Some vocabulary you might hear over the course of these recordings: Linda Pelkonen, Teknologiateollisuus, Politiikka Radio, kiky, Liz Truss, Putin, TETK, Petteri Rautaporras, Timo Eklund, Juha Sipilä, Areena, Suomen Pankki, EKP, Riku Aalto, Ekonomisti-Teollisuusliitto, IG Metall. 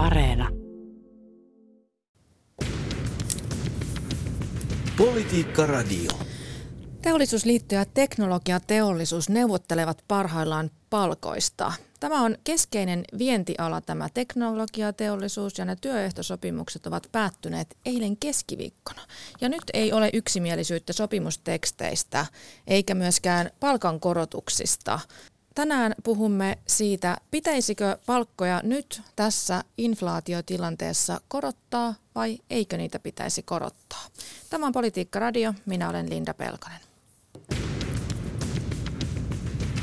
Areena. Politiikka Radio. Teollisuusliitto ja teknologiateollisuus neuvottelevat parhaillaan palkoista. Tämä on keskeinen vientiala, tämä teknologiateollisuus, ja ne työehtosopimukset ovat päättyneet eilen keskiviikkona. Ja nyt ei ole yksimielisyyttä sopimusteksteistä eikä myöskään palkankorotuksista. Tänään puhumme siitä, pitäisikö palkkoja nyt tässä inflaatiotilanteessa korottaa vai eikö niitä pitäisi korottaa. Tämä on Politiikka Radio, minä olen Linda Pelkonen.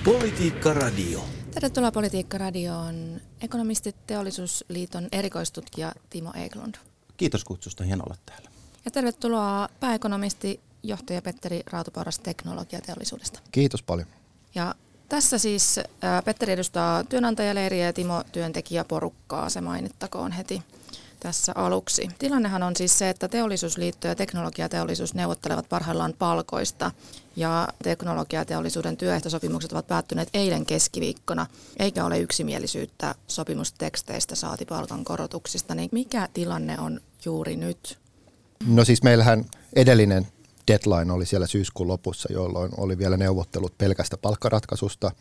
Politiikka Radio. Tervetuloa Politiikka Radioon Ekonomisti-Teollisuusliiton erikoistutkija Timo Eklund. Kiitos kutsusta, hieno olla täällä. Ja tervetuloa pääekonomisti, johtaja Petteri Rautaporras teknologiateollisuudesta. Kiitos paljon. Ja tässä siis Petteri edustaa työnantajaleiriä ja Timo työntekijäporukkaa, se mainittakoon heti tässä aluksi. Tilannehan on siis se, että teollisuusliitto ja teknologiateollisuus neuvottelevat parhaillaan palkoista ja teknologiateollisuuden työehtosopimukset ovat päättyneet eilen keskiviikkona, eikä ole yksimielisyyttä sopimusteksteistä saati palkankorotuksista. Niin mikä tilanne on juuri nyt? No siis meillähän edellinen deadline oli siellä syyskuun lopussa, jolloin oli vielä neuvottelut pelkästä palkkaratkaisusta,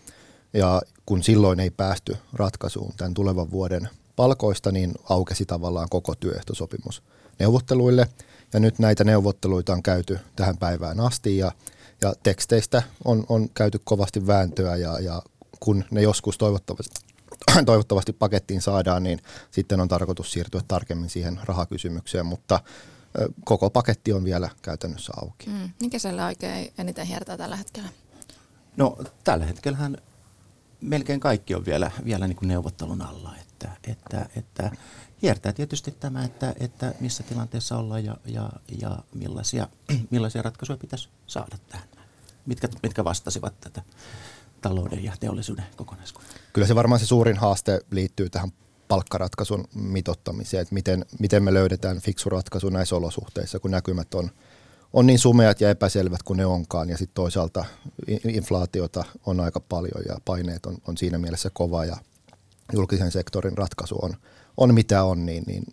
ja kun silloin ei päästy ratkaisuun tämän tulevan vuoden palkoista, niin aukesi tavallaan koko työehtosopimus neuvotteluille, ja nyt näitä neuvotteluita on käyty tähän päivään asti, ja teksteistä on käyty kovasti vääntöä, ja kun ne joskus toivottavasti pakettiin saadaan, niin sitten on tarkoitus siirtyä tarkemmin siihen rahakysymykseen, mutta koko paketti on vielä käytännössä auki. Mikä siellä oikein eniten hiertää tällä hetkellä? No tällä hetkellähän melkein kaikki on vielä niin kuin neuvottelun alla. Että hiertää tietysti tämä, että missä tilanteessa ollaan ja millaisia ratkaisuja pitäisi saada tähän. Mitkä vastasivat tätä talouden ja teollisuuden kokonaiskuvaa. Kyllä se varmaan se suurin haaste liittyy tähän palkkaratkaisun mitoittamiseen, että miten me löydetään fiksu ratkaisu näissä olosuhteissa, kun näkymät on niin sumeat ja epäselvät kuin ne onkaan, ja sitten toisaalta inflaatiota on aika paljon, ja paineet on siinä mielessä kova, ja julkisen sektorin ratkaisu on mitä on, niin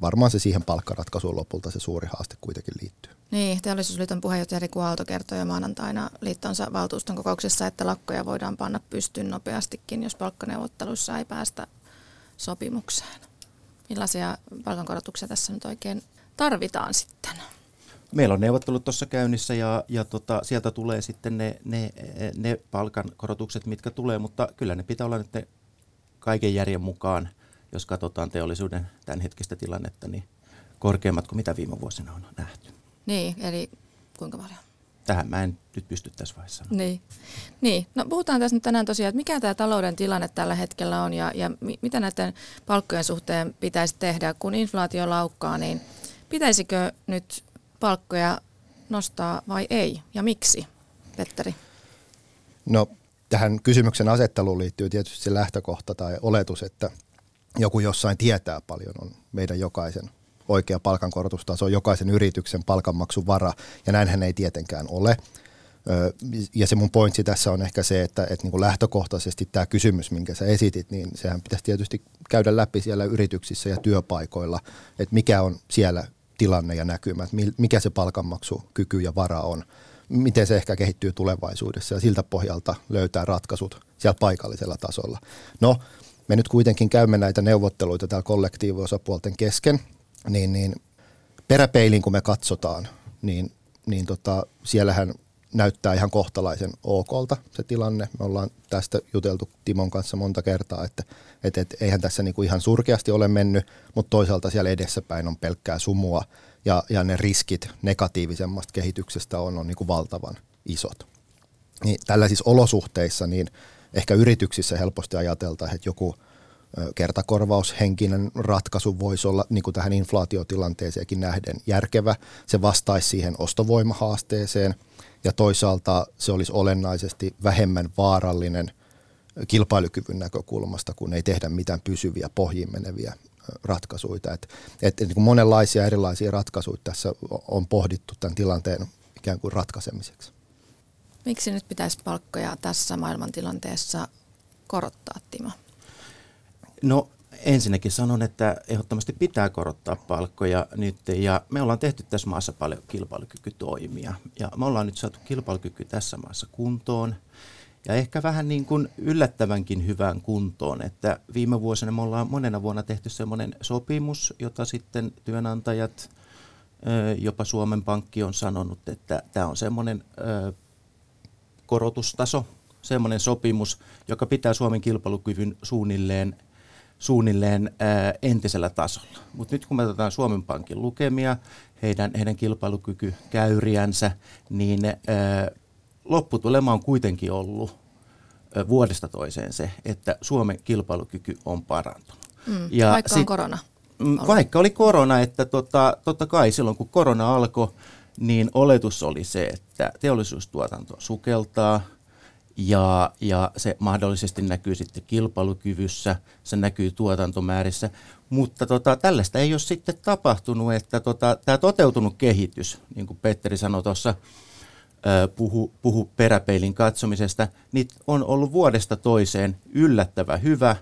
varmaan se siihen palkkaratkaisuun lopulta se suuri haaste kuitenkin liittyy. Niin, Teollisuusliiton puheenjohtaja Riku Aalto kertoi jo maanantaina liittonsa valtuuston kokouksessa, että lakkoja voidaan panna pystyyn nopeastikin, jos palkkaneuvotteluissa ei päästä sopimukseen. Millaisia palkankorotuksia tässä nyt oikein tarvitaan sitten? Meillä on neuvottelut tuossa käynnissä ja sieltä tulee sitten ne palkankorotukset, mitkä tulee, mutta kyllä ne pitää olla nyt ne kaiken järjen mukaan, jos katsotaan teollisuuden tämänhetkistä tilannetta, niin korkeammat kuin mitä viime vuosina on nähty. Niin, eli kuinka paljon? Tähän mä en nyt pysty tässä vaiheessa sanomaan. Niin. No puhutaan tässä nyt tänään tosiaan, että mikä tämä talouden tilanne tällä hetkellä on ja mitä näiden palkkojen suhteen pitäisi tehdä, kun inflaatio laukkaa, niin pitäisikö nyt palkkoja nostaa vai ei ja miksi, Petteri? No tähän kysymyksen asetteluun liittyy tietysti se lähtökohta tai oletus, että joku jossain tietää paljon on meidän jokaisen oikea palkankorotustaso, jokaisen yrityksen palkanmaksuvara, ja näinhän ei tietenkään ole. Ja se mun pointsi tässä on ehkä se, että niin kuin lähtökohtaisesti tämä kysymys, minkä sä esitit, niin sehän pitäisi tietysti käydä läpi siellä yrityksissä ja työpaikoilla, että mikä on siellä tilanne ja näkymät, mikä se palkanmaksukyky ja vara on, miten se ehkä kehittyy tulevaisuudessa, ja siltä pohjalta löytää ratkaisut siellä paikallisella tasolla. No, me nyt kuitenkin käymme näitä neuvotteluita täällä kollektiiviosapuolten kesken, niin peräpeiliin kun me katsotaan, niin siellähän näyttää ihan kohtalaisen okolta se tilanne. Me ollaan tästä juteltu Timon kanssa monta kertaa, että eihän tässä niinku ihan surkeasti ole mennyt, mutta toisaalta siellä edessäpäin on pelkkää sumua ja ne riskit negatiivisemmasta kehityksestä on niinku valtavan isot. Niin tällaisissa olosuhteissa niin ehkä yrityksissä helposti ajateltaan, että joku kertakorvaushenkinen ratkaisu voisi olla niin kuin tähän inflaatiotilanteeseenkin nähden järkevä. Se vastaisi siihen ostovoimahaasteeseen ja toisaalta se olisi olennaisesti vähemmän vaarallinen kilpailukyvyn näkökulmasta, kun ei tehdä mitään pysyviä pohjiin meneviä ratkaisuja. Että niin kuin monenlaisia erilaisia ratkaisuja tässä on pohdittu tämän tilanteen ikään kuin ratkaisemiseksi. Miksi nyt pitäisi palkkoja tässä maailmantilanteessa korottaa, Timo? No ensinnäkin sanon, että ehdottomasti pitää korottaa palkkoja nyt, ja me ollaan tehty tässä maassa paljon kilpailukykytoimia, ja me ollaan nyt saatu kilpailukyky tässä maassa kuntoon, ja ehkä vähän niin kuin yllättävänkin hyvään kuntoon, että viime vuosina me ollaan monena vuonna tehty semmoinen sopimus, jota sitten työnantajat, jopa Suomen Pankki on sanonut, että tämä on semmoinen korotustaso, semmoinen sopimus, joka pitää Suomen kilpailukyvyn suunnilleen entisellä tasolla. Mutta nyt kun me otetaan Suomen Pankin lukemia, heidän kilpailukykykäyriänsä, niin lopputulema on kuitenkin ollut vuodesta toiseen se, että Suomen kilpailukyky on parantunut. Vaikka on korona. Vaikka oli korona, että totta kai silloin kun korona alkoi, niin oletus oli se, että teollisuustuotanto sukeltaa, ja se mahdollisesti näkyy sitten kilpailukyvyssä, se näkyy tuotantomäärissä, mutta tällaista ei ole sitten tapahtunut, että tämä toteutunut kehitys, niin kuin Petteri sanoi tuossa, puhu peräpeilin katsomisesta, niin on ollut vuodesta toiseen yllättävän hyvä.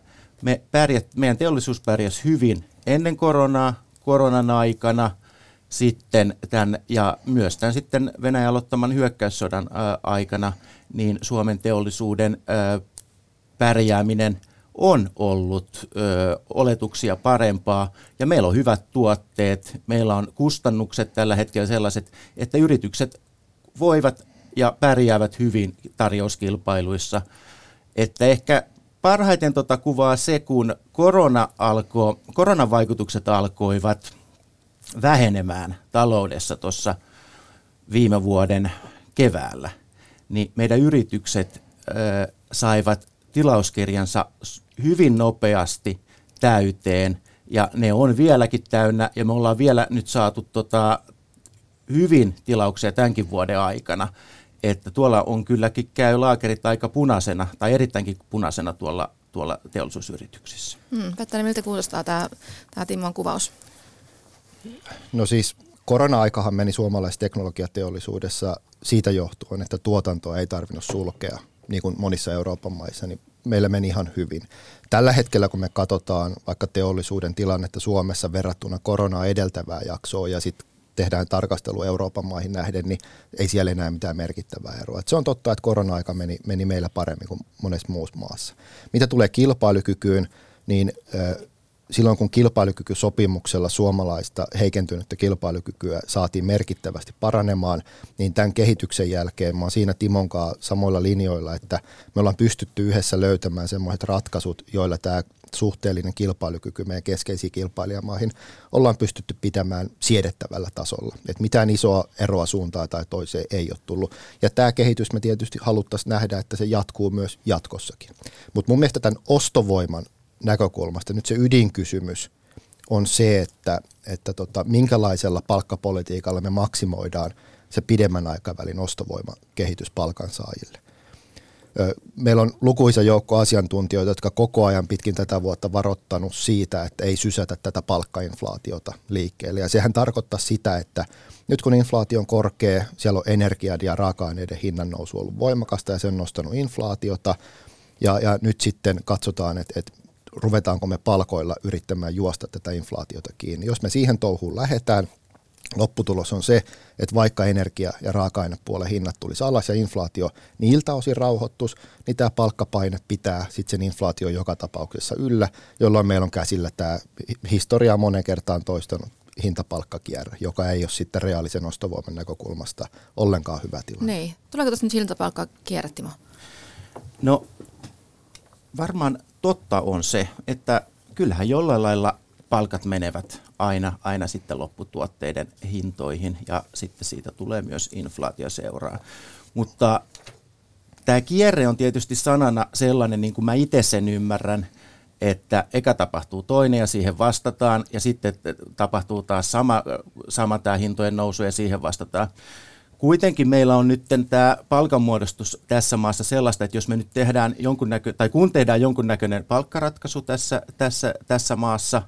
Meidän teollisuus pärjäsi hyvin ennen koronaa, koronan aikana, sitten ja myös tämän sitten Venäjän aloittaman hyökkäyssodan aikana, niin Suomen teollisuuden pärjääminen on ollut oletuksia parempaa, ja meillä on hyvät tuotteet, meillä on kustannukset tällä hetkellä sellaiset, että yritykset voivat ja pärjäävät hyvin tarjouskilpailuissa. Että ehkä parhaiten kuvaa se, kun koronan vaikutukset alkoivat vähenemään taloudessa tuossa viime vuoden keväällä, niin meidän yritykset saivat tilauskirjansa hyvin nopeasti täyteen, ja ne on vieläkin täynnä, ja me ollaan vielä nyt saatu hyvin tilauksia tämänkin vuoden aikana, että tuolla on kylläkin käy laakerit aika punaisena tai erittäinkin punaisena tuolla teollisuusyrityksissä. Petteri, miltä kuulostaa tämä Timon kuvaus? No siis korona-aikahan meni suomalaisessa teknologiateollisuudessa siitä johtuen, että tuotantoa ei tarvinnut sulkea, niin kuin monissa Euroopan maissa, niin meillä meni ihan hyvin. Tällä hetkellä, kun me katsotaan vaikka teollisuuden tilannetta Suomessa verrattuna koronaa edeltävää jaksoa ja sitten tehdään tarkastelu Euroopan maihin nähden, niin ei siellä enää mitään merkittävää eroa. Et se on totta, että korona-aika meni meillä paremmin kuin monessa muussa maassa. Mitä tulee kilpailukykyyn, niin silloin kun kilpailukykysopimuksella suomalaista heikentynyttä kilpailukykyä saatiin merkittävästi paranemaan, niin tämän kehityksen jälkeen mä oon siinä Timon kanssa samoilla linjoilla, että me ollaan pystytty yhdessä löytämään sellaiset ratkaisut, joilla tämä suhteellinen kilpailukyky meidän keskeisiin kilpailijamaihin ollaan pystytty pitämään siedettävällä tasolla. Et mitään isoa eroa suuntaan tai toiseen ei ole tullut. Ja tämä kehitys me tietysti haluttaisiin nähdä, että se jatkuu myös jatkossakin. Mutta mun mielestä tämän ostovoiman näkökulmasta nyt se ydinkysymys on se, että minkälaisella palkkapolitiikalla me maksimoidaan se pidemmän aikavälin ostovoimakehitys palkansaajille. Meillä on lukuisa joukko asiantuntijoita, jotka koko ajan pitkin tätä vuotta varoittanut siitä, että ei sysätä tätä palkkainflaatiota liikkeelle. Ja sehän tarkoittaa sitä, että nyt kun inflaatio on korkea, siellä on energian ja raaka-aineiden hinnan nousu ollut voimakasta ja se on nostanut inflaatiota. Ja nyt sitten katsotaan, että ruvetaanko me palkoilla yrittämään juosta tätä inflaatiota kiinni. Jos me siihen touhuun lähdetään, lopputulos on se, että vaikka energia- ja raaka-ainepuolen hinnat tulisi alas ja inflaatio niiltä osin rauhoittuisi, niin tämä palkkapaine pitää sitten sen inflaatio joka tapauksessa yllä, jolloin meillä on käsillä tämä historiaa monen kertaan toistanut hintapalkkakierre, joka ei ole sitten reaalisen ostovoiman näkökulmasta ollenkaan hyvä tilanne. Niin. Tuleeko tuossa nyt hintapalkkakierre, Timo? No varmaan totta on se, että kyllähän jollain lailla palkat menevät aina sitten lopputuotteiden hintoihin, ja sitten siitä tulee myös inflaatio seuraa. Mutta tämä kierre on tietysti sanana sellainen, niin kuin mä itse sen ymmärrän, että eka tapahtuu toinen ja siihen vastataan, ja sitten tapahtuu taas sama tämä hintojen nousu ja siihen vastataan. Kuitenkin meillä on nyt tämä palkanmuodostus tässä maassa sellaista, että jos me nyt tehdään jonkunnäköinen palkkaratkaisu tässä maassa,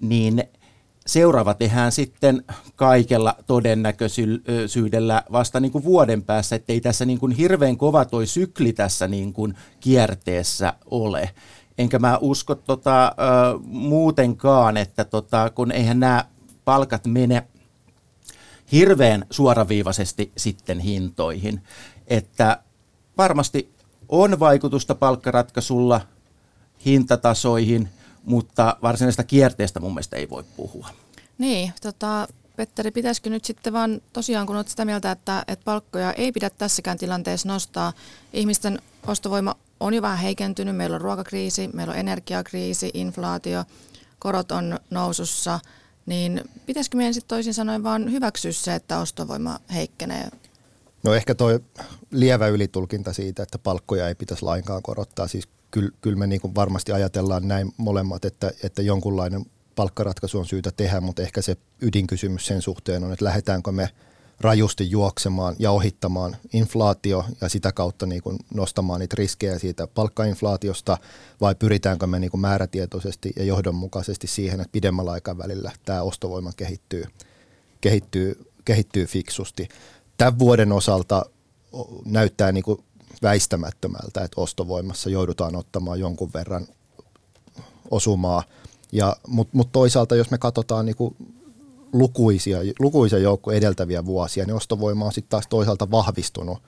niin seuraava tehdään sitten kaikella todennäköisyydellä vasta niin kuin vuoden päässä, ettei tässä niin kuin hirveän kova toi sykli tässä niin kuin kierteessä ole. enkä mä usko muutenkaan, että kun eihän nämä palkat mene hirveän suoraviivaisesti sitten hintoihin, että varmasti on vaikutusta palkkaratkaisulla hintatasoihin, mutta varsinaisesta kierteestä mun mielestä ei voi puhua. Niin, Petteri, pitäisikö nyt sitten vaan tosiaan, kun olet sitä mieltä, että palkkoja ei pidä tässäkään tilanteessa nostaa, ihmisten ostovoima on jo vähän heikentynyt, meillä on ruokakriisi, meillä on energiakriisi, inflaatio, korot on nousussa, niin pitäisikö meidän sitten toisin sanoen vaan hyväksyä se, että ostovoima heikkenee? No ehkä toi lievä ylitulkinta siitä, että palkkoja ei pitäisi lainkaan korottaa, siis kyllä me niin kuin varmasti ajatellaan näin molemmat, että jonkunlainen palkkaratkaisu on syytä tehdä, mutta ehkä se ydinkysymys sen suhteen on, että lähdetäänkö me rajusti juoksemaan ja ohittamaan inflaatio ja sitä kautta niin kuin nostamaan niitä riskejä siitä palkkainflaatiosta, vai pyritäänkö me niin kuin määrätietoisesti ja johdonmukaisesti siihen, että pidemmällä aikavälillä tämä ostovoima kehittyy fiksusti. Tämän vuoden osalta näyttää niin kuin väistämättömältä, että ostovoimassa joudutaan ottamaan jonkun verran osumaa, mutta toisaalta jos me katsotaan niin kuin lukuisia joukkoja edeltäviä vuosia, niin ostovoima on sitten taas toisaalta vahvistunut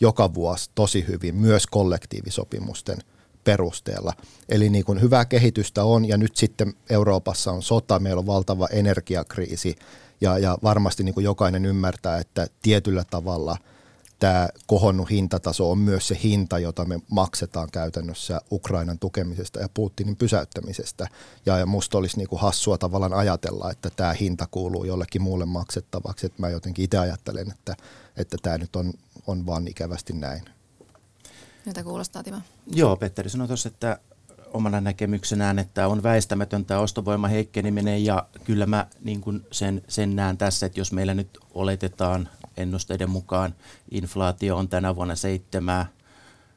joka vuosi tosi hyvin, myös kollektiivisopimusten perusteella. Eli niin kuin hyvää kehitystä on, ja nyt sitten Euroopassa on sota, meillä on valtava energiakriisi, ja varmasti niin kuin jokainen ymmärtää, että tietyllä tavalla tämä kohonnut hintataso on myös se hinta, jota me maksetaan käytännössä Ukrainan tukemisesta ja Putinin pysäyttämisestä. Ja musta olisi niinku hassua tavallaan ajatella, että tämä hinta kuuluu jollekin muulle maksettavaksi. Et mä jotenkin itse ajattelen, että tämä nyt on vaan ikävästi näin. Miltä kuulostaa, Timo? Joo, Petteri sanoi tuossa, että omana näkemyksenään, että on väistämätöntä ostovoiman heikkeneminen, ja kyllä mä niin sen näen tässä, että jos meillä nyt oletetaan ennusteiden mukaan inflaatio on tänä vuonna 7,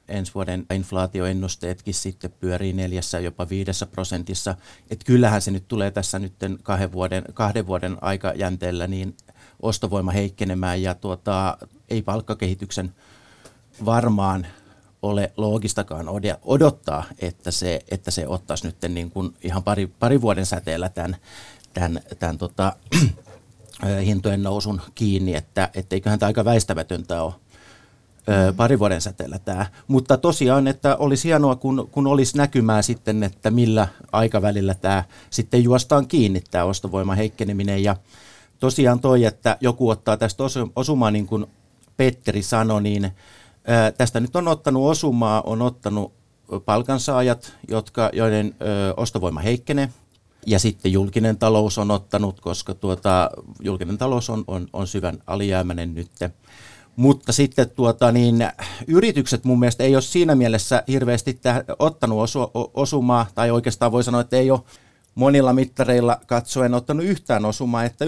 ensi vuoden inflaatioennusteetkin sitten pyörii 4, jopa 5%, että kyllähän se nyt tulee tässä nyt kahden vuoden aikajänteellä niin ostovoima heikkenemään, ja ei palkkakehityksen varmaan ole loogistakaan odottaa, että se ottaisi nyt niin kuin ihan pari vuoden säteellä tämän hintojen nousun kiinni, että eiköhän tämä aika väistämätöntä ole pari vuoden säteellä tämä. Mutta tosiaan, että olisi hienoa, kun olisi näkymää sitten, että millä aikavälillä tämä sitten juostaan kiinni, tämä ostovoiman heikkeneminen. Ja tosiaan toi, että joku ottaa tästä osumaa, niin kuin Petteri sanoi, niin tästä nyt on ottanut osumaa, on ottanut palkansaajat, joiden ostovoima heikkenee, ja sitten julkinen talous on ottanut, koska julkinen talous on syvän alijäämäinen nyt. Mutta sitten yritykset mun mielestä ei ole siinä mielessä hirveästi ottanut osumaa, tai oikeastaan voi sanoa, että ei ole monilla mittareilla katsoen ottanut yhtään osumaa, että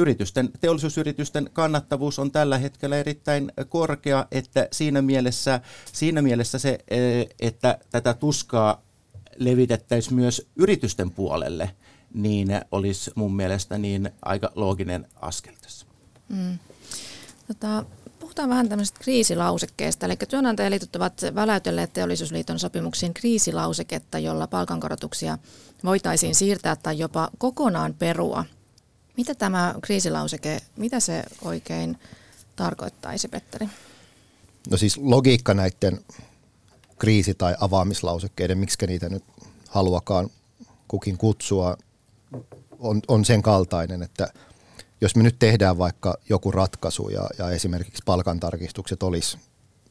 teollisuusyritysten kannattavuus on tällä hetkellä erittäin korkea, että siinä mielessä se, että tätä tuskaa levitettäisiin myös yritysten puolelle, niin olisi mun mielestä niin aika looginen askel tässä. Puhutaan vähän tämmöisestä kriisilausekkeesta, eli työnantajaliitot ovat väläytelleet Teollisuusliiton sopimuksiin kriisilauseketta, jolla palkankorotuksia voitaisiin siirtää tai jopa kokonaan perua. Mitä tämä kriisilauseke, mitä se oikein tarkoittaisi, Petteri? No siis logiikka näiden kriisi- tai avaamislausekkeiden, miksikä niitä nyt haluakaan kukin kutsua, on sen kaltainen, että jos me nyt tehdään vaikka joku ratkaisu ja esimerkiksi palkantarkistukset olisi,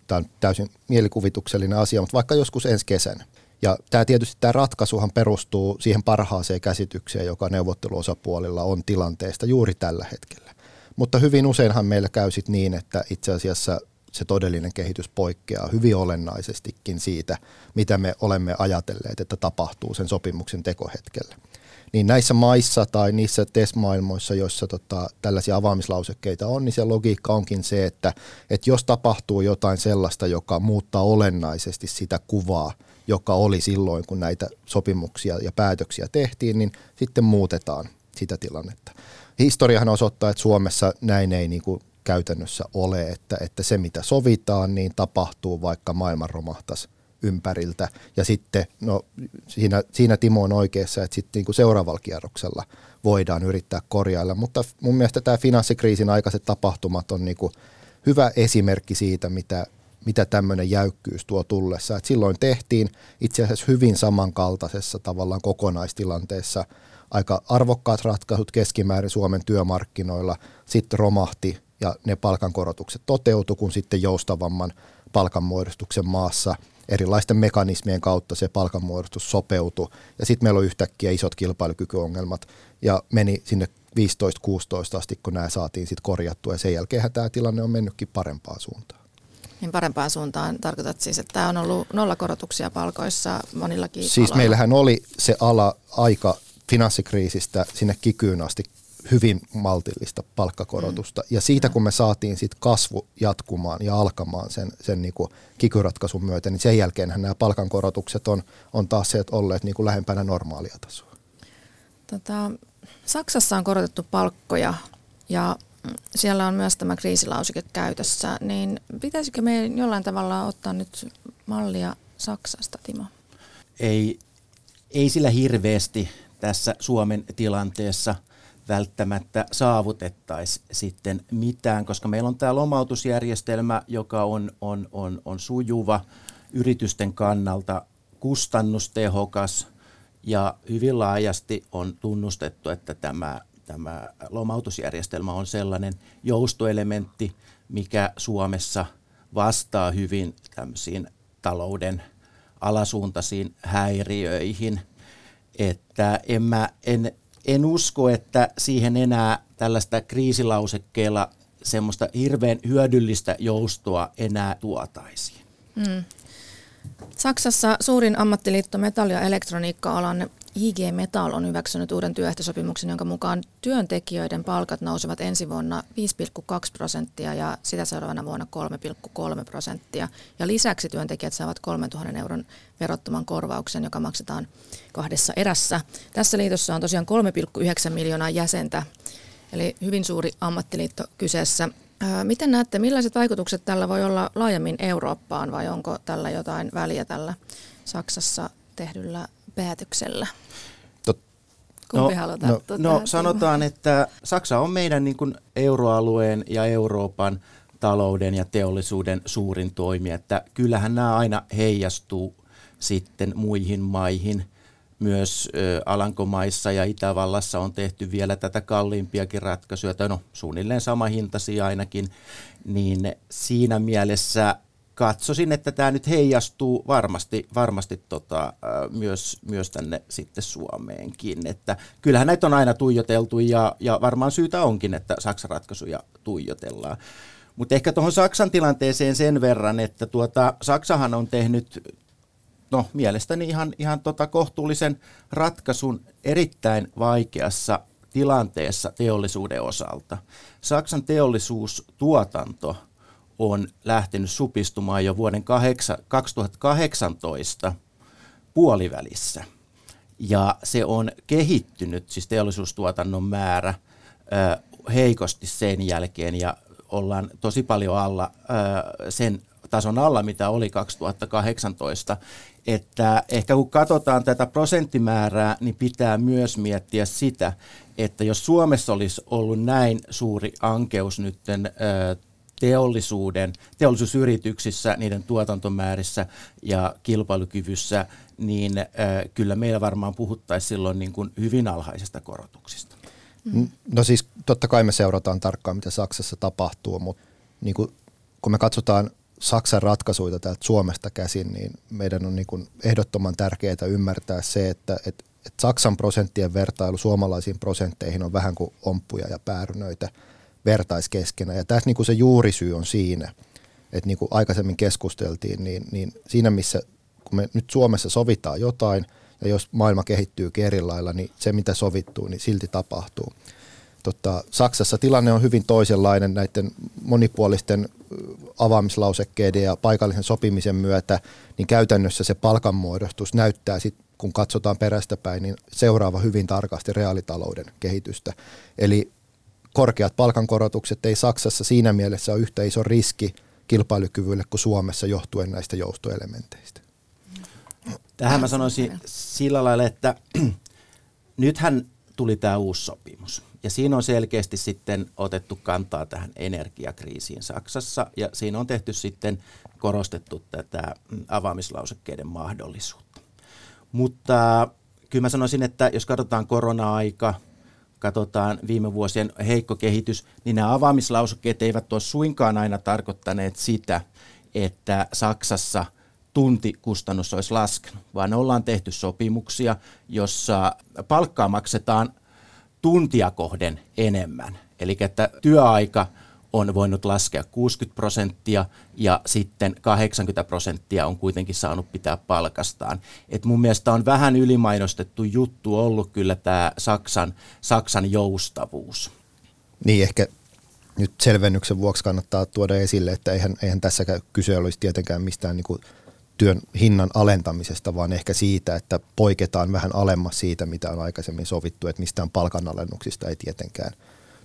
tämä on täysin mielikuvituksellinen asia, mutta vaikka joskus ensi kesänä. Ja tämä ratkaisuhan perustuu siihen parhaaseen käsitykseen, joka neuvotteluosapuolilla on tilanteesta juuri tällä hetkellä. Mutta hyvin useinhan meillä käy sit niin, että itse asiassa se todellinen kehitys poikkeaa hyvin olennaisestikin siitä, mitä me olemme ajatelleet, että tapahtuu sen sopimuksen tekohetkellä. Niin näissä maissa tai niissä TES-maailmoissa, joissa tällaisia avaamislausekkeita on, niin se logiikka onkin se, että jos tapahtuu jotain sellaista, joka muuttaa olennaisesti sitä kuvaa, joka oli silloin, kun näitä sopimuksia ja päätöksiä tehtiin, niin sitten muutetaan sitä tilannetta. Historiahan osoittaa, että Suomessa näin ei niin kuin käytännössä ole, että se mitä sovitaan, niin tapahtuu, vaikka maailman romahtaisi ympäriltä. Ja sitten no, siinä Timo on oikeassa, että sitten niin seuraavalla kierroksella voidaan yrittää korjailla. Mutta mun mielestä tämä finanssikriisin aikaiset tapahtumat on niin hyvä esimerkki siitä, mitä tämmöinen jäykkyys tuo tullessa. Et silloin tehtiin itse asiassa hyvin samankaltaisessa tavallaan kokonaistilanteessa aika arvokkaat ratkaisut keskimäärin Suomen työmarkkinoilla, sitten romahti ja ne palkankorotukset toteutui, kun sitten joustavamman palkanmuodostuksen maassa erilaisten mekanismien kautta se palkanmuodostus sopeutui ja sitten meillä on yhtäkkiä isot kilpailukykyongelmat ja meni sinne 15-16 asti, kun nämä saatiin sitten korjattua ja sen jälkeen tämä tilanne on mennytkin parempaan suuntaan. Niin parempaan suuntaan tarkoitat siis, että tämä on ollut nollakorotuksia palkoissa monillakin siis aloilla. Meillähän oli se ala aika finanssikriisistä sinne kikyyn asti hyvin maltillista palkkakorotusta. Ja siitä kun me saatiin sit kasvu jatkumaan ja alkamaan sen niinku kikyratkaisun myötä, niin sen jälkeenhän nämä palkankorotukset on taas se, että olleet niinku lähempänä normaalia tasoa. Saksassa on korotettu palkkoja ja siellä on myös tämä kriisilausike käytössä, niin pitäisikö meidän jollain tavalla ottaa nyt mallia Saksasta, Timo? Ei sillä hirveästi tässä Suomen tilanteessa välttämättä saavutettaisi sitten mitään, koska meillä on tämä lomautusjärjestelmä, joka on sujuva yritysten kannalta, kustannustehokas ja hyvin laajasti on tunnustettu, että tämä lomautusjärjestelmä on sellainen joustoelementti, mikä Suomessa vastaa hyvin tämmöisiin talouden alasuuntaisiin häiriöihin, että en usko, että siihen enää tällaista kriisilausekkeella semmoista hirveän hyödyllistä joustoa enää tuotaisiin. Saksassa suurin ammattiliitto metalli- ja elektroniikka-alan IG Metall on hyväksynyt uuden työehtosopimuksen, jonka mukaan työntekijöiden palkat nousevat ensi vuonna 5,2% ja sitä seuraavana vuonna 3,3%. Ja lisäksi työntekijät saavat 3 000 euron verottoman korvauksen, joka maksetaan 2 erässä. Tässä liitossa on tosiaan 3,9 miljoonaa jäsentä, eli hyvin suuri ammattiliitto kyseessä. Miten näette, millaiset vaikutukset tällä voi olla laajemmin Eurooppaan vai onko tällä jotain väliä tällä Saksassa tehdyllä päätöksellä? Sanotaan, että Saksa on meidän niin kuin euroalueen ja Euroopan talouden ja teollisuuden suurin toimija, että kyllähän nämä aina heijastuu sitten muihin maihin. Myös Alankomaissa ja Itävallassa on tehty vielä tätä kalliimpiakin ratkaisuja, suunnilleen sama hintaisia ainakin, niin siinä mielessä katsoisin, että tämä nyt heijastuu varmasti myös tänne sitten Suomeenkin. Että kyllähän näitä on aina tuijoteltu ja varmaan syytä onkin, että Saksan ratkaisuja tuijotellaan. Mutta ehkä tuohon Saksan tilanteeseen sen verran, että Saksahan on tehnyt mielestäni ihan kohtuullisen ratkaisun erittäin vaikeassa tilanteessa teollisuuden osalta. Saksan teollisuustuotanto on lähtenyt supistumaan jo vuoden 2018 puolivälissä. Ja se on kehittynyt, siis teollisuustuotannon määrä, heikosti sen jälkeen ja ollaan tosi paljon alla sen tason alla, mitä oli 2018, että ehkä kun katsotaan tätä prosenttimäärää, niin pitää myös miettiä sitä, että jos Suomessa olisi ollut näin suuri ankeus nytten teollisuusyrityksissä, niiden tuotantomäärissä ja kilpailukyvyssä, niin kyllä meillä varmaan puhuttaisiin silloin niin kuin hyvin alhaisesta korotuksista. No siis totta kai me seurataan tarkkaan, mitä Saksassa tapahtuu, mutta niin kun me katsotaan Saksan ratkaisuja täältä Suomesta käsin, niin meidän on niin kuin ehdottoman tärkeää ymmärtää se, että Saksan prosenttien vertailu suomalaisiin prosentteihin on vähän kuin omppuja ja päärynöitä vertaiskeskenään. Ja tässä niin kuin se juurisyy on siinä, että niin kuin aikaisemmin keskusteltiin, niin siinä missä kun me nyt Suomessa sovitaan jotain, ja jos maailma kehittyykin eri lailla, niin se mitä sovittuu, niin silti tapahtuu. Saksassa tilanne on hyvin toisenlainen näiden monipuolisten avaamislausekkeiden ja paikallisen sopimisen myötä, niin käytännössä se palkanmuodostus näyttää sitten, kun katsotaan perästäpäin, niin seuraava hyvin tarkasti reaalitalouden kehitystä. Eli korkeat palkankorotukset ei Saksassa siinä mielessä ole yhtä iso riski kilpailukyvylle kuin Suomessa johtuen näistä joustoelementeistä. Tähän mä sanoisin sillä lailla, että nythän tuli tämä uusi sopimus. Ja siinä on selkeästi sitten otettu kantaa tähän energiakriisiin Saksassa, ja siinä on tehty sitten korostettu tätä avaamislausekkeiden mahdollisuutta. Mutta kyllä mä sanoisin, että jos katsotaan korona-aika, katsotaan viime vuosien heikko kehitys, niin nämä avaamislausekkeet eivät ole suinkaan aina tarkoittaneet sitä, että Saksassa tuntikustannus olisi laskenut, vaan ollaan tehty sopimuksia, jossa palkkaa maksetaan tuntia kohden enemmän. Eli että työaika on voinut laskea 60% ja sitten 80% on kuitenkin saanut pitää palkastaan. Et mun mielestä on vähän ylimainostettu juttu ollut kyllä tämä Saksan joustavuus. Niin ehkä nyt selvennyksen vuoksi kannattaa tuoda esille, että eihän tässäkään kyse olisi tietenkään mistään niinku työn hinnan alentamisesta, vaan ehkä siitä, että poiketaan vähän alemmas siitä, mitä on aikaisemmin sovittu, että mistään palkanalennuksista ei tietenkään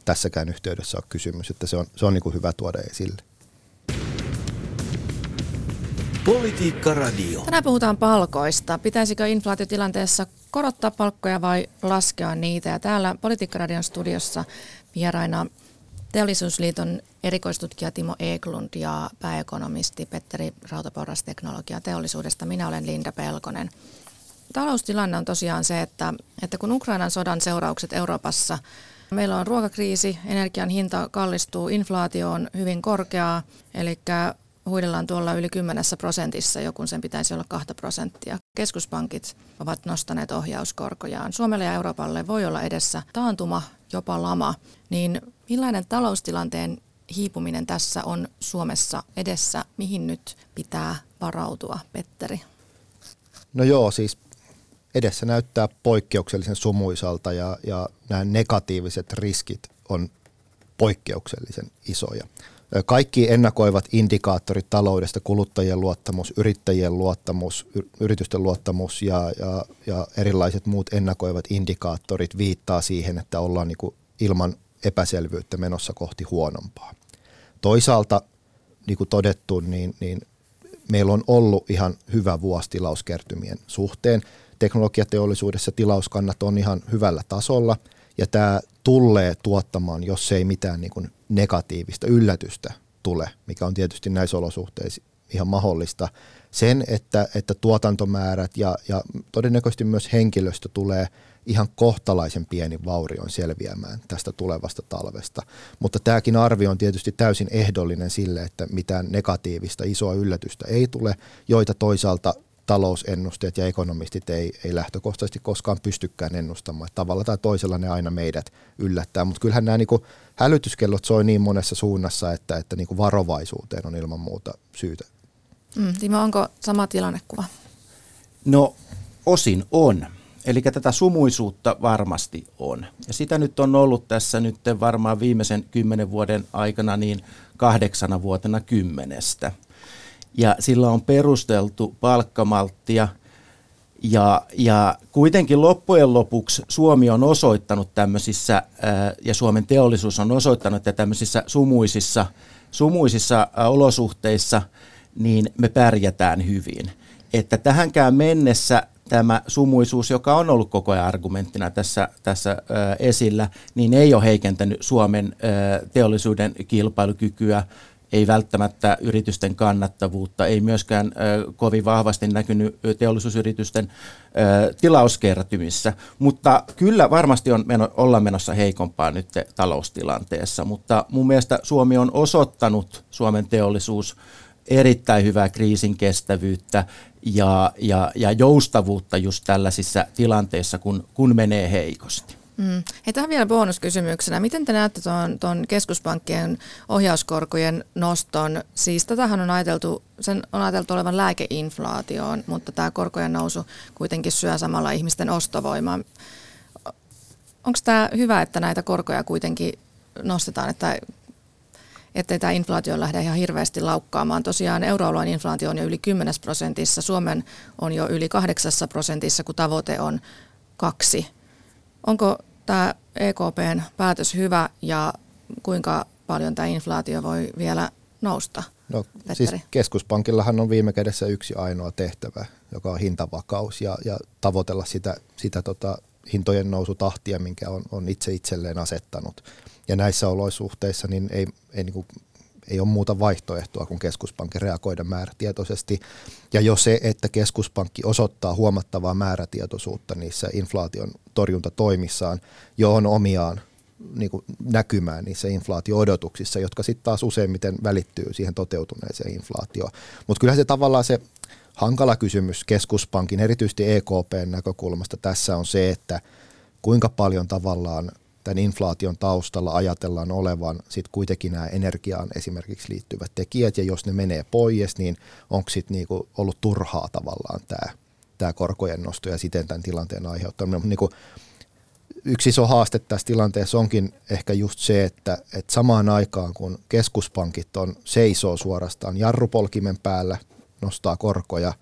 tässäkään yhteydessä ole kysymys, että se on niin kuin hyvä tuoda esille. Politiikka Radio. Tänään puhutaan palkoista. Pitäisikö inflaatiotilanteessa korottaa palkkoja vai laskea niitä? Ja täällä Politiikka Radion studiossa vieraina Teollisuusliiton erikoistutkija Timo Eklund ja pääekonomisti Petteri Rautaporras Teknologiateollisuudesta. Minä olen Linda Pelkonen. Taloustilanne on tosiaan se, että kun Ukrainan sodan seuraukset Euroopassa, meillä on ruokakriisi, energian hinta kallistuu, inflaatio on hyvin korkeaa, eli huidellaan tuolla yli 10%, jo kun sen pitäisi olla 2%. Keskuspankit ovat nostaneet ohjauskorkojaan. Suomelle ja Euroopalle voi olla edessä taantuma, jopa lama. Niin millainen taloustilanteen hiipuminen tässä on Suomessa edessä? Mihin nyt pitää varautua, Petteri? No joo, siis edessä näyttää poikkeuksellisen sumuisalta ja nämä negatiiviset riskit on poikkeuksellisen isoja. Kaikki ennakoivat indikaattorit taloudesta, kuluttajien luottamus, yrittäjien luottamus, yritysten luottamus ja erilaiset muut ennakoivat indikaattorit viittaa siihen, että ollaan niin kuin ilman epäselvyyttä menossa kohti huonompaa. Toisaalta, niin kuin todettu, niin meillä on ollut ihan hyvä vuosi tilauskertymien suhteen. Teknologiateollisuudessa tilauskannat on ihan hyvällä tasolla ja tämä tulee tuottamaan, jos ei mitään niin kuin negatiivista yllätystä tule, mikä on tietysti näissä olosuhteissa ihan mahdollista. Sen, että tuotantomäärät ja todennäköisesti myös henkilöstö tulee ihan kohtalaisen pienin vaurioin selviämään tästä tulevasta talvesta. Mutta tämäkin arvio on tietysti täysin ehdollinen sille, että mitään negatiivista isoa yllätystä ei tule, joita toisaalta talousennusteet ja ekonomistit ei lähtökohtaisesti koskaan pystykään ennustamaan. Tavalla tai toisella ne aina meidät yllättää, mutta kyllähän nämä niinku hälytyskellot soi niin monessa suunnassa, että niinku varovaisuuteen on ilman muuta syytä. Timo, onko sama tilannekuva? No osin on. Eli tätä sumuisuutta varmasti on. Ja sitä nyt on ollut tässä nyt varmaan viimeisen 10 vuoden aikana niin 8 vuotena 10. Ja sillä on perusteltu palkkamalttia ja kuitenkin loppujen lopuksi Suomi on osoittanut tämmöisissä ja Suomen teollisuus on osoittanut, että tämmöisissä sumuisissa olosuhteissa niin me pärjätään hyvin. Että tähänkään mennessä tämä sumuisuus, joka on ollut koko ajan argumenttina tässä esillä, niin ei ole heikentänyt Suomen teollisuuden kilpailukykyä, ei välttämättä yritysten kannattavuutta, ei myöskään kovin vahvasti näkynyt teollisuusyritysten tilauskertymissä, mutta kyllä varmasti on ollaan menossa heikompaa nyt taloustilanteessa, mutta mun mielestä Suomi on osoittanut, Suomen teollisuus, erittäin hyvää kriisin kestävyyttä ja joustavuutta just tällaisissa tilanteissa, kun menee heikosti. Hei, tähän vielä bonuskysymyksenä. Miten te näette tuon keskuspankkien ohjauskorkojen noston? Siis tätähän on ajateltu olevan lääkeinflaatioon, mutta tämä korkojen nousu kuitenkin syö samalla ihmisten ostovoimaa. Onko tämä hyvä, että näitä korkoja kuitenkin nostetaan, ettei tämä inflaatio lähde ihan hirveästi laukkaamaan? Tosiaan euroalueen inflaatio on jo yli 10%, Suomen on jo yli 8%, kun tavoite on 2%. Onko tämä EKP:n päätös hyvä ja kuinka paljon tämä inflaatio voi vielä nousta? No, siis keskuspankillahan on viime kädessä yksi ainoa tehtävä, joka on hintavakaus, ja tavoitella sitä hintojen nousutahtia, minkä on itse itselleen asettanut. Ja näissä olosuhteissa niin ei ole muuta vaihtoehtoa kuin keskuspankki reagoida määrätietoisesti. Ja jo se, että keskuspankki osoittaa huomattavaa määrätietoisuutta niissä inflaation torjuntatoimissaan, johon omiaan niin kuin näkymään niissä inflaatio-odotuksissa, jotka sitten taas useimmiten välittyy siihen toteutuneeseen inflaatioon. Mutta kyllähän se tavallaan se hankala kysymys keskuspankin, erityisesti EKP:n näkökulmasta tässä on se, että kuinka paljon tavallaan tämän inflaation taustalla ajatellaan olevan sitten kuitenkin nämä energiaan esimerkiksi liittyvät tekijät, ja jos ne menee pois, niin onko sitten niinku ollut turhaa tavallaan tämä korkojen nosto ja siten tämän tilanteen aiheuttaminen. Niinku, yksi iso haaste tässä tilanteessa onkin ehkä just se, että samaan aikaan kun keskuspankit seisoo suorastaan jarrupolkimen päällä, nostaa korkoja,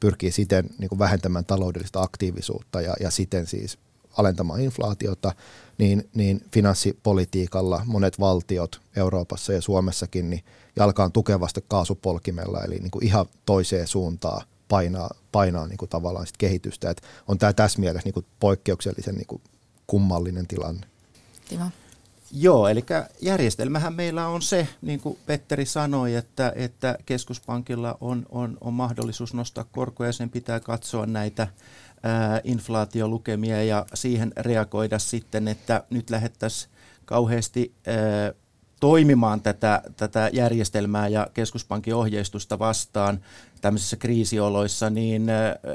pyrkii siten niinku vähentämään taloudellista aktiivisuutta ja siten siis alentamaan inflaatiota, niin finanssipolitiikalla monet valtiot Euroopassa ja Suomessakin niin jalkaan tukevasta kaasupolkimella, eli niin kuin ihan toiseen suuntaan painaa niin kuin tavallaan sit kehitystä. Et on tämä tässä mielessä niin kuin poikkeuksellisen niin kuin kummallinen tilanne. Timo. Joo, eli järjestelmähän meillä on se, niin kuin Petteri sanoi, että keskuspankilla on mahdollisuus nostaa korkoja, sen pitää katsoa näitä inflaatiolukemia ja siihen reagoida sitten, että nyt lähdettäisiin kauheasti toimimaan tätä järjestelmää ja keskuspankin ohjeistusta vastaan tämmöisissä kriisioloissa, niin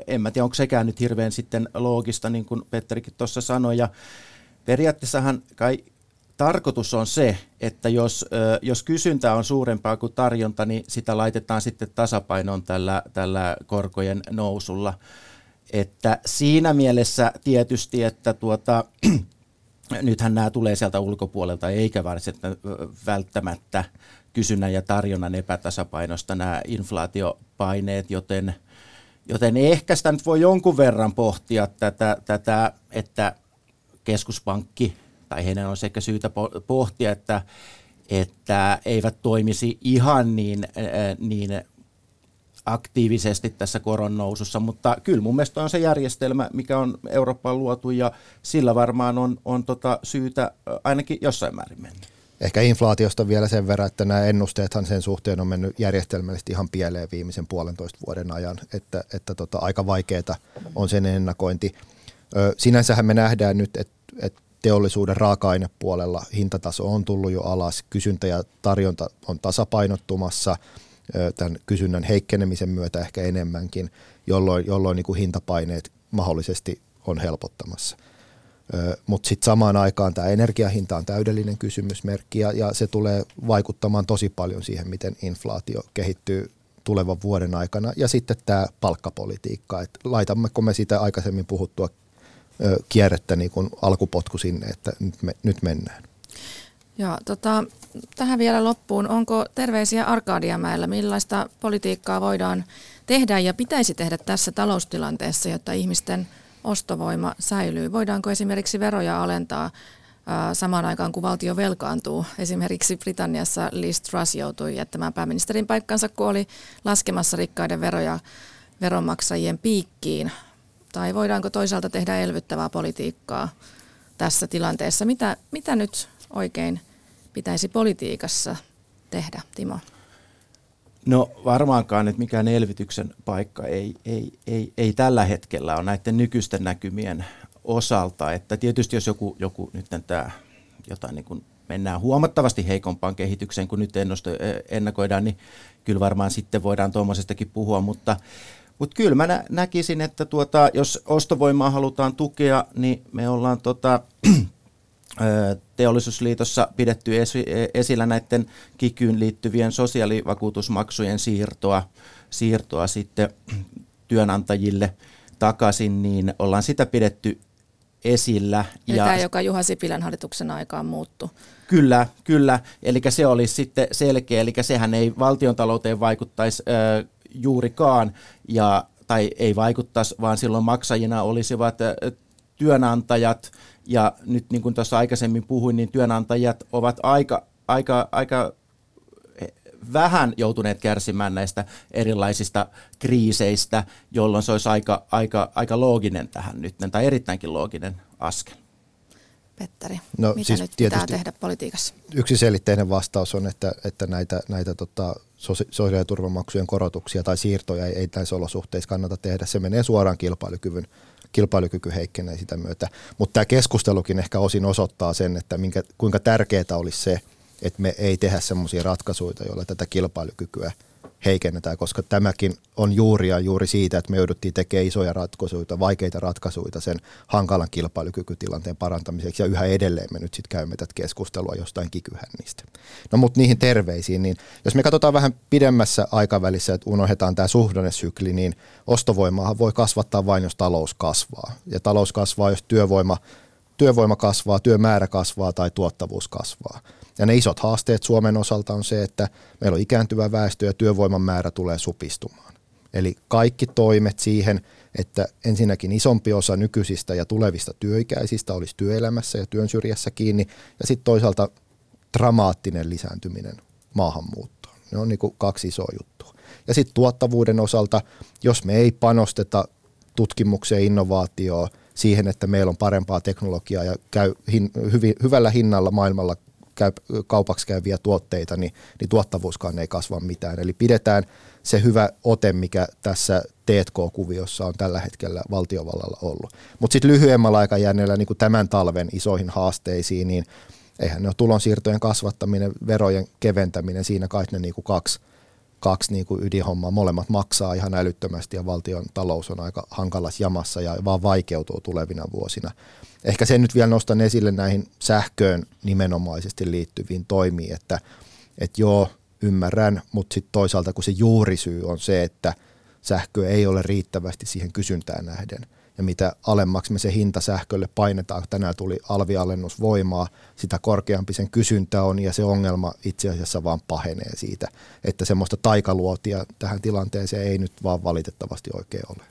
en mä tiedä, onko sekään nyt hirveän sitten loogista, niin kuin Petterikin tuossa sanoi, ja periaatteessahan kai tarkoitus on se, että jos kysyntä on suurempaa kuin tarjonta, niin sitä laitetaan sitten tasapainoon tällä korkojen nousulla. Että siinä mielessä tietysti, että nythän nämä tulee sieltä ulkopuolelta, eikä välttämättä kysynnän ja tarjonnan epätasapainosta nämä inflaatiopaineet, joten ehkä sitä nyt voi jonkun verran pohtia tätä, että keskuspankki, tai heidän on sekä syytä pohtia, että eivät toimisi ihan niin aktiivisesti tässä koron nousussa, mutta kyllä mun mielestä on se järjestelmä, mikä on Eurooppaan luotu, ja sillä varmaan on syytä ainakin jossain määrin mennä. Ehkä inflaatiosta vielä sen verran, että nämä ennusteethan sen suhteen on mennyt järjestelmällisesti ihan pieleen viimeisen 1,5 vuoden ajan, että aika vaikeaa on sen ennakointi. Sinänsähän me nähdään nyt, että teollisuuden raaka-ainepuolella hintataso on tullut jo alas, kysyntä ja tarjonta on tasapainottumassa, tämän kysynnän heikkenemisen myötä ehkä enemmänkin, jolloin niin kuin hintapaineet mahdollisesti on helpottamassa. Mutta sitten samaan aikaan tämä energiahinta on täydellinen kysymysmerkki, ja se tulee vaikuttamaan tosi paljon siihen, miten inflaatio kehittyy tulevan vuoden aikana. Ja sitten tämä palkkapolitiikka, että laitammeko me sitä aikaisemmin puhuttua kierrettä niin kuin alkupotku sinne, että nyt mennään. Joo, tähän vielä loppuun. Onko terveisiä Arkadiamäellä? Millaista politiikkaa voidaan tehdä ja pitäisi tehdä tässä taloustilanteessa, jotta ihmisten ostovoima säilyy? Voidaanko esimerkiksi veroja alentaa samaan aikaan, kun valtio velkaantuu? Esimerkiksi Britanniassa Liz Truss joutui jättämään pääministerin paikkansa, kun oli laskemassa rikkaiden veroja veronmaksajien piikkiin. Tai voidaanko toisaalta tehdä elvyttävää politiikkaa tässä tilanteessa? Mitä nyt oikein pitäisi politiikassa tehdä, Timo? No varmaankaan, että mikään elvytyksen paikka ei tällä hetkellä ole näiden nykyisten näkymien osalta. Että tietysti jos joku nyt tämä jotain niin kuin mennään huomattavasti heikompaan kehitykseen kuin nyt ennakoidaan, niin kyllä varmaan sitten voidaan tuommoisestakin puhua, mutta kyllä mä näkisin, että jos ostovoimaa halutaan tukea, niin me ollaan Teollisuusliitossa pidetty esillä näiden kikyyn liittyvien sosiaalivakuutusmaksujen siirtoa sitten työnantajille takaisin, niin ollaan sitä pidetty esillä. Ja tämä, joka Juha Sipilän hallituksen aikaan muuttui. Kyllä. Eli se olisi sitten selkeä, eli sehän ei valtiontalouteen vaikuttaisi juurikaan, tai ei vaikuttaisi, vaan silloin maksajina olisivat työnantajat. Ja nyt niin kuin tuossa aikaisemmin puhuin, niin työnantajat ovat aika vähän joutuneet kärsimään näistä erilaisista kriiseistä, jolloin se olisi aika looginen tähän nyt, tai erittäinkin looginen askel. Petteri, no, mitä siis nyt pitää tehdä politiikassa? Yksiselitteinen vastaus on, että näitä sosiaaliturvamaksujen korotuksia tai siirtoja ei näissä olosuhteissa kannata tehdä. Se menee suoraan kilpailukyky heikkenee sitä myötä. Mutta tämä keskustelukin ehkä osin osoittaa sen, että kuinka tärkeää olisi se, että me ei tehdä semmoisia ratkaisuja, joilla tätä kilpailukykyä heikennetään, koska tämäkin on juuri siitä, että me jouduttiin tekemään isoja ratkaisuja, vaikeita ratkaisuja sen hankalan kilpailukykytilanteen parantamiseksi, ja yhä edelleen me nyt sitten käymme tätä keskustelua jostain kikyhännistä. No mutta niihin terveisiin, niin jos me katsotaan vähän pidemmässä aikavälissä, että unohdetaan tämä suhdannesykli, niin ostovoimaahan voi kasvattaa vain, jos talous kasvaa. Ja talous kasvaa, jos työvoima kasvaa, työmäärä kasvaa tai tuottavuus kasvaa. Ja ne isot haasteet Suomen osalta on se, että meillä on ikääntyvä väestö ja työvoiman määrä tulee supistumaan. Eli kaikki toimet siihen, että ensinnäkin isompi osa nykyisistä ja tulevista työikäisistä olisi työelämässä ja työn syrjässä kiinni, ja sitten toisaalta dramaattinen lisääntyminen maahanmuuttoon. Ne on niin kuin kaksi isoa juttua. Ja sitten tuottavuuden osalta, jos me ei panosteta tutkimukseen, innovaatioon, siihen, että meillä on parempaa teknologiaa ja käy hyvällä hinnalla maailmalla kaupaksi käyviä tuotteita, niin tuottavuuskaan ei kasva mitään. Eli pidetään se hyvä ote, mikä tässä TETK-kuviossa on tällä hetkellä valtiovallalla ollut. Mutta sitten lyhyemmällä aikajännellä niin kuin tämän talven isoihin haasteisiin, niin eihän ne ole tulonsiirtojen kasvattaminen, verojen keventäminen, siinä kai ne niin kuin kaksi niin kuin ydinhommaa. Molemmat maksaa ihan älyttömästi ja valtion talous on aika hankalassa jamassa ja vaan vaikeutuu tulevina vuosina. Ehkä sen nyt vielä nostan esille näihin sähköön nimenomaisesti liittyviin toimiin, että joo, ymmärrän, mutta sitten toisaalta kun se juurisyy on se, että sähköä ei ole riittävästi siihen kysyntään nähden. Ja mitä alemmaksi me se hinta sähkölle painetaan, tänään tuli alvialennus voimaa, sitä korkeampi sen kysyntä on ja se ongelma itse asiassa vaan pahenee siitä, että semmoista taikaluotia tähän tilanteeseen ei nyt vaan valitettavasti oikein ole.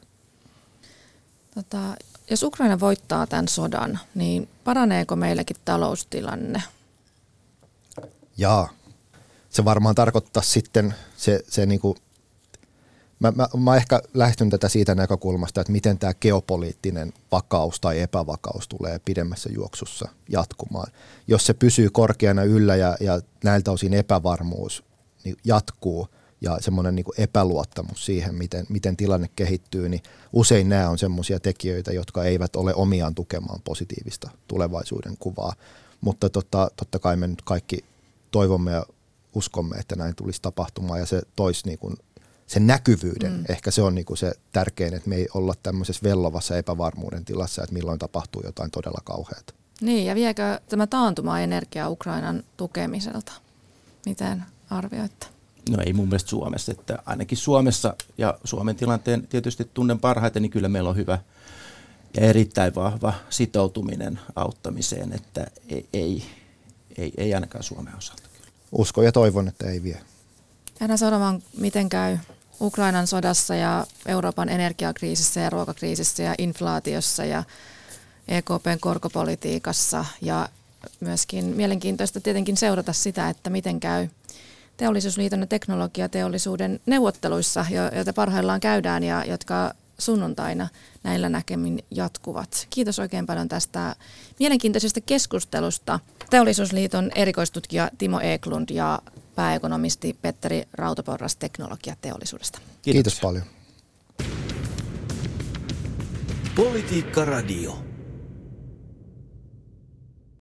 Jos Ukraina voittaa tämän sodan, niin paraneeko meilläkin taloustilanne? Jaa, se varmaan tarkoittaa sitten se niin kuin Mä ehkä lähtyn tätä siitä näkökulmasta, että miten tämä geopoliittinen vakaus tai epävakaus tulee pidemmässä juoksussa jatkumaan. Jos se pysyy korkeana yllä ja näiltä osin epävarmuus niin jatkuu ja semmoinen niin kuin epäluottamus siihen, miten tilanne kehittyy, niin usein nämä on semmoisia tekijöitä, jotka eivät ole omiaan tukemaan positiivista tulevaisuuden kuvaa. Mutta totta kai me nyt kaikki toivomme ja uskomme, että näin tulisi tapahtumaan ja se toisi niin kuin sen näkyvyyden, ehkä se on niinku se tärkein, että me ei olla tämmöisessä vellovassa epävarmuuden tilassa, että milloin tapahtuu jotain todella kauheata. Niin, ja viekö tämä taantuma energiaa Ukrainan tukemiselta? Miten arvioitte? No ei mun mielestä Suomessa, että ainakin Suomessa ja Suomen tilanteen tietysti tunnen parhaiten, niin kyllä meillä on hyvä ja erittäin vahva sitoutuminen auttamiseen, että ei ainakaan Suomen osalta kyllä. Uskon ja toivon, että ei vie. Jäädään seuraamaan, miten käy Ukrainan sodassa ja Euroopan energiakriisissä ja ruokakriisissä ja inflaatiossa ja EKP:n korkopolitiikassa. Ja myöskin mielenkiintoista tietenkin seurata sitä, että miten käy Teollisuusliiton ja teknologiateollisuuden neuvotteluissa, joita parhaillaan käydään ja jotka sunnuntaina näillä näkemin jatkuvat. Kiitos oikein paljon tästä mielenkiintoisesta keskustelusta. Teollisuusliiton erikoistutkija Timo Eklund ja pääekonomisti Petteri Rautaporras teknologiateollisuudesta. Kiitos paljon. Politiikka Radio.